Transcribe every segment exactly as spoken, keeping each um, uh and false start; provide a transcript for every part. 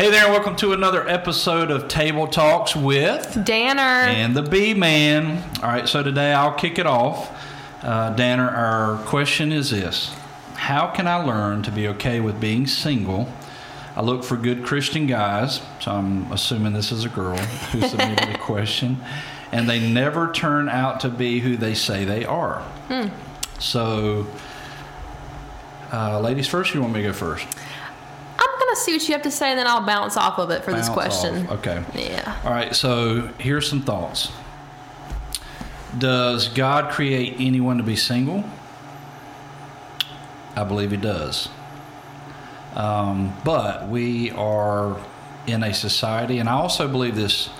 Hey there, and welcome to another episode of Table Talks with Danner and the B-Man. All right, so today I'll kick it off. Uh, Danner, our question is this. How can I learn to be okay with being single? I look for good Christian guys, so I'm assuming this is a girl who submitted a question, and they never turn out to be who they say they are. Hmm. So, uh, ladies first, you want me to go first? I'm going to see what you have to say, and then I'll bounce off of it for bounce this question. Off. Okay. Yeah. All right, so here's some thoughts. Does God create anyone to be single? I believe He does. Um, but we are in a society, and I also believe this,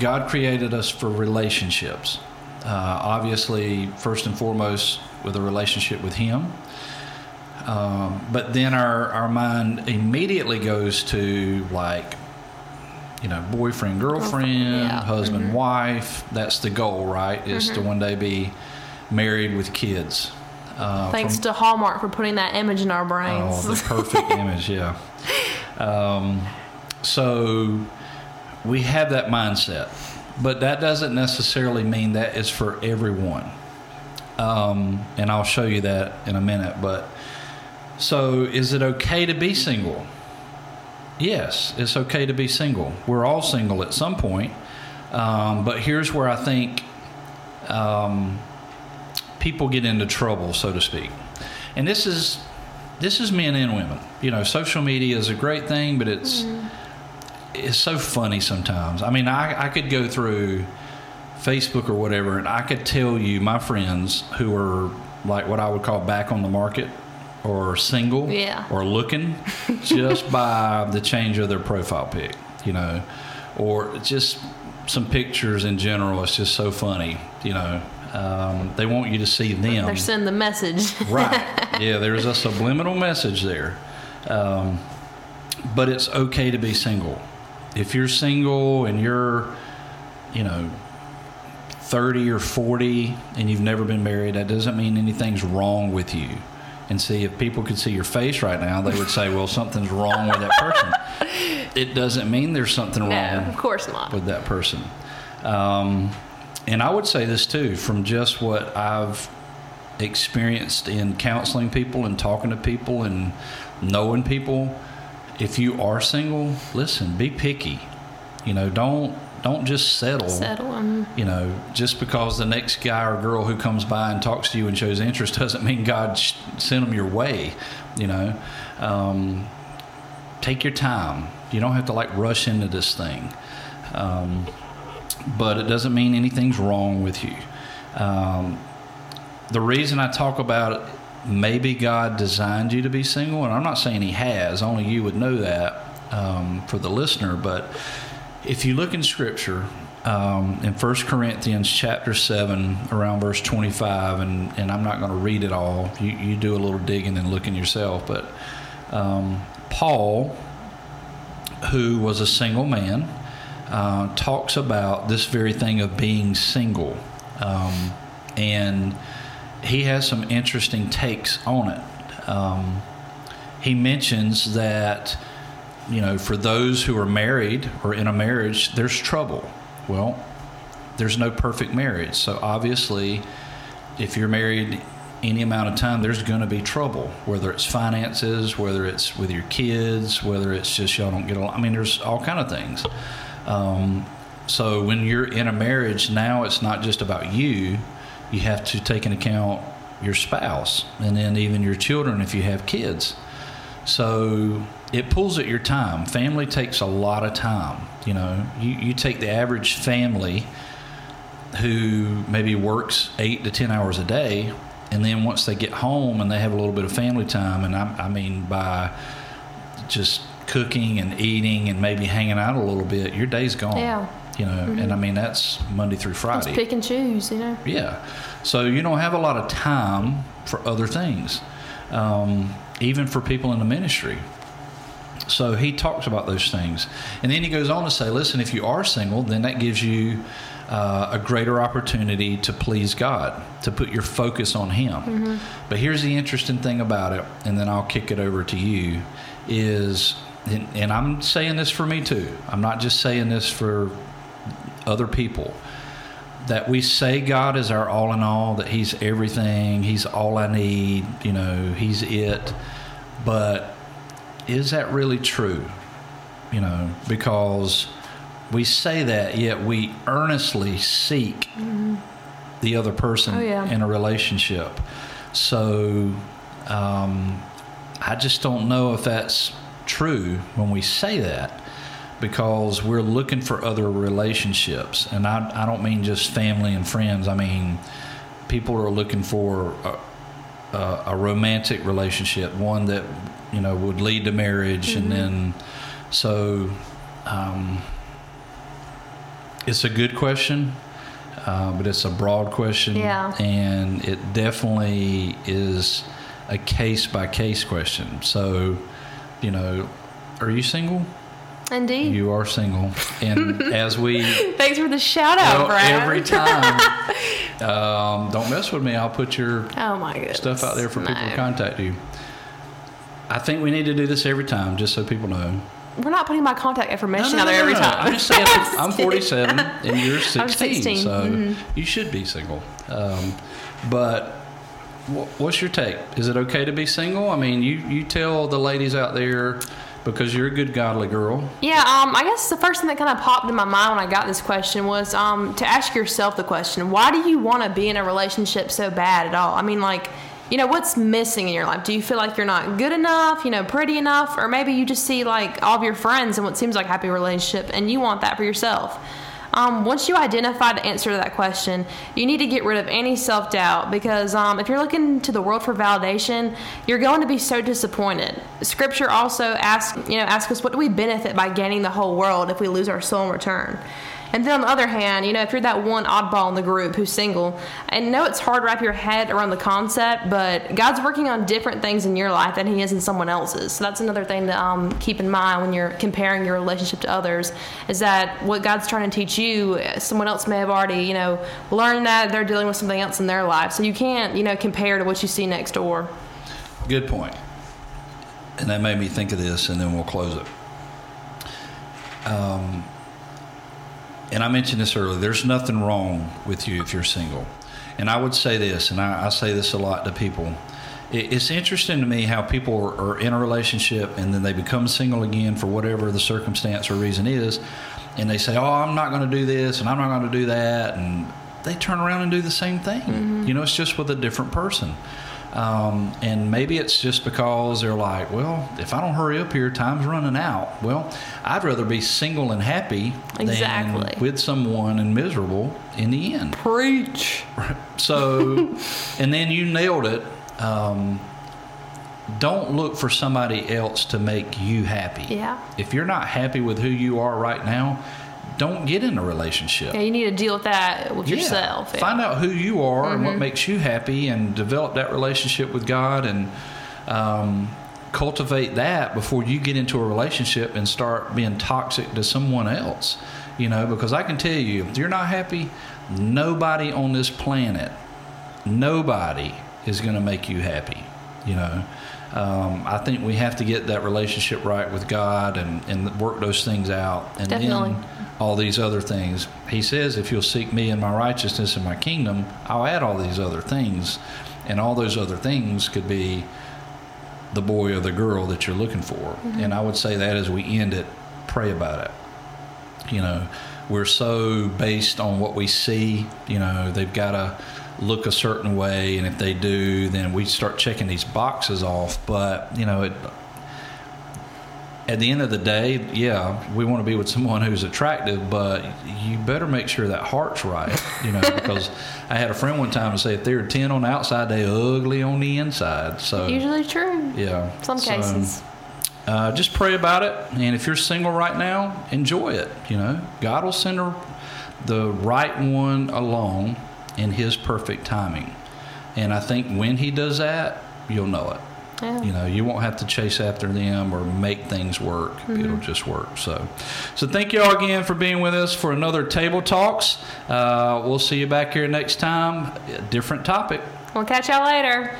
God created us for relationships. Uh, obviously, first and foremost, with a relationship with Him. Um, but then our, our mind immediately goes to, like, you know, boyfriend, girlfriend, yeah. husband, mm-hmm. wife. That's the goal, right? Is mm-hmm. to one day be married with kids. Uh, Thanks from, to Hallmark for putting that image in our brains. Oh, the perfect image, yeah. Um, so we have that mindset, but that doesn't necessarily mean that is for everyone. Um, and I'll show you that in a minute. But so, is it okay to be single? Yes, it's okay to be single. We're all single at some point. Um, but here's where I think. Um, People get into trouble, so to speak. And this is this is men and women. You know, social media is a great thing, but it's mm. it's so funny sometimes. I mean, I, I could go through Facebook or whatever, and I could tell you my friends who are like what I would call back on the market or single yeah. or looking just by the change of their profile pic, you know, or just some pictures in general. It's just so funny, you know. Um, they want you to see them. They're sending the message. Right. Yeah, there's a subliminal message there. Um, but it's okay to be single. If you're single and you're, you know, thirty or forty and you've never been married, that doesn't mean anything's wrong with you. And see, if people could see your face right now, they would say, well, something's wrong with that person. It doesn't mean there's something wrong no, of course not. With that person. Um And I would say this, too, from just what I've experienced in counseling people and talking to people and knowing people. If you are single, listen, be picky. You know, don't don't just settle. Settle. Um, you know, just because the next guy or girl who comes by and talks to you and shows interest doesn't mean God sent them your way, you know. Um, take your time. You don't have to, like, rush into this thing. Um But it doesn't mean anything's wrong with you. Um, the reason I talk about maybe God designed you to be single, and I'm not saying He has, only you would know that um, for the listener. But if you look in Scripture, um, in First Corinthians chapter seven, around verse twenty-five, and, and I'm not going to read it all. You, you do a little digging and looking yourself. But um, Paul, who was a single man, Uh, talks about this very thing of being single. Um, and he has some interesting takes on it. Um, he mentions that, you know, for those who are married or in a marriage, there's trouble. Well, there's no perfect marriage. So obviously, if you're married any amount of time, there's going to be trouble, whether it's finances, whether it's with your kids, whether it's just y'all don't get along. I mean, there's all kind of things. Um, so when you're in a marriage, now it's not just about you. You have to take into account your spouse and then even your children if you have kids. So it pulls at your time. Family takes a lot of time. You know, you, you take the average family who maybe works eight to ten hours a day, and then once they get home and they have a little bit of family time, and I, I mean by just cooking and eating and maybe hanging out a little bit, your day's gone. Yeah. You know, mm-hmm. and I mean, that's Monday through Friday. Just pick and choose, you know. Yeah. So you don't have a lot of time for other things, um, even for people in the ministry. So he talks about those things. And then he goes on to say, listen, if you are single, then that gives you uh, a greater opportunity to please God, to put your focus on Him. Mm-hmm. But here's the interesting thing about it, and then I'll kick it over to you, is and, and I'm saying this for me too, I'm not just saying this for other people, that we say God is our all in all, that he's everything, he's all I need, you know, he's it. But is that really true? You know, because we say that, yet we earnestly seek mm-hmm. the other person oh, yeah. in a relationship. So um, I just don't know if that's true when we say that, because we're looking for other relationships. And I, I don't mean just family and friends. I mean, people are looking for a, a, a romantic relationship, one that, you know, would lead to marriage. Mm-hmm. And then, so um, it's a good question, uh, but it's a broad question. Yeah. And it definitely is a case-by-case question. So, you know, are you single? Indeed. You are single. And as we... Thanks for the shout-out, you know, Brad. Every time. um, don't mess with me. I'll put your oh my goodness. stuff out there for no. people to contact you. I think we need to do this every time, just so people know. We're not putting my contact information no, no, out there no, no, every no. time. I'm just saying, I'm forty-seven and you're sixteen. I'm sixteen. So mm-hmm. you should be single. Um, but w- what's your take? Is it okay to be single? I mean, you, you tell the ladies out there... Because you're a good godly girl. Yeah, um, I guess the first thing that kind of popped in my mind when I got this question was um, to ask yourself the question, why do you want to be in a relationship so bad at all? I mean, like, you know, what's missing in your life? Do you feel like you're not good enough, you know, pretty enough? Or maybe you just see, like, all of your friends in what seems like a happy relationship, and you want that for yourself. Um, once you identify the answer to that question, you need to get rid of any self-doubt, because um, if you're looking to the world for validation, you're going to be so disappointed. Scripture also asks, you know, asks us, what do we benefit by gaining the whole world if we lose our soul in return? And then on the other hand, you know, if you're that one oddball in the group who's single, I know it's hard to wrap your head around the concept, but God's working on different things in your life than he is in someone else's. So that's another thing to um, keep in mind when you're comparing your relationship to others, is that what God's trying to teach you, someone else may have already, you know, learned that they're dealing with something else in their life. So you can't, you know, compare to what you see next door. Good point. And that made me think of this, and then we'll close it. Um... And I mentioned this earlier, there's nothing wrong with you if you're single. And I would say this, and I, I say this a lot to people. It, it's interesting to me how people are, are in a relationship and then they become single again for whatever the circumstance or reason is. And they say, oh, I'm not going to do this and I'm not going to do that. And they turn around and do the same thing. Mm-hmm. You know, it's just with a different person. Um, and maybe it's just because they're like, well, if I don't hurry up here, time's running out. Well, I'd rather be single and happy exactly. than with someone and miserable in the end. Preach. So, and then you nailed it. Um, don't look for somebody else to make you happy. Yeah. If you're not happy with who you are right now, don't get in a relationship. Yeah, you need to deal with that with yeah. yourself. Yeah. Find out who you are mm-hmm. and what makes you happy, and develop that relationship with God, and um, cultivate that before you get into a relationship and start being toxic to someone else. You know, because I can tell you, if you're not happy, nobody on this planet, nobody is going to make you happy. You know, um, I think we have to get that relationship right with God and, and work those things out. And Definitely. Then, all these other things. He says, if you'll seek me and my righteousness and my kingdom, I'll add all these other things. And all those other things could be the boy or the girl that you're looking for. Mm-hmm. And I would say that as we end it, pray about it. You know, we're so based on what we see. You know, they've got to look a certain way. And if they do, then we start checking these boxes off. But, you know, it... At the end of the day, yeah, we want to be with someone who's attractive, but you better make sure that heart's right, you know, because I had a friend one time say if they're ten on the outside, they're ugly on the inside. So usually true. Yeah. Some so, cases. Uh, just pray about it, and if you're single right now, enjoy it, you know. God will send a, the right one along in his perfect timing. And I think when he does that, you'll know it. Yeah. You know, you won't have to chase after them or make things work. Mm-hmm. It'll just work. So, so thank you all again for being with us for another Table Talks. Uh, we'll see you back here next time. Different topic. We'll catch y'all later.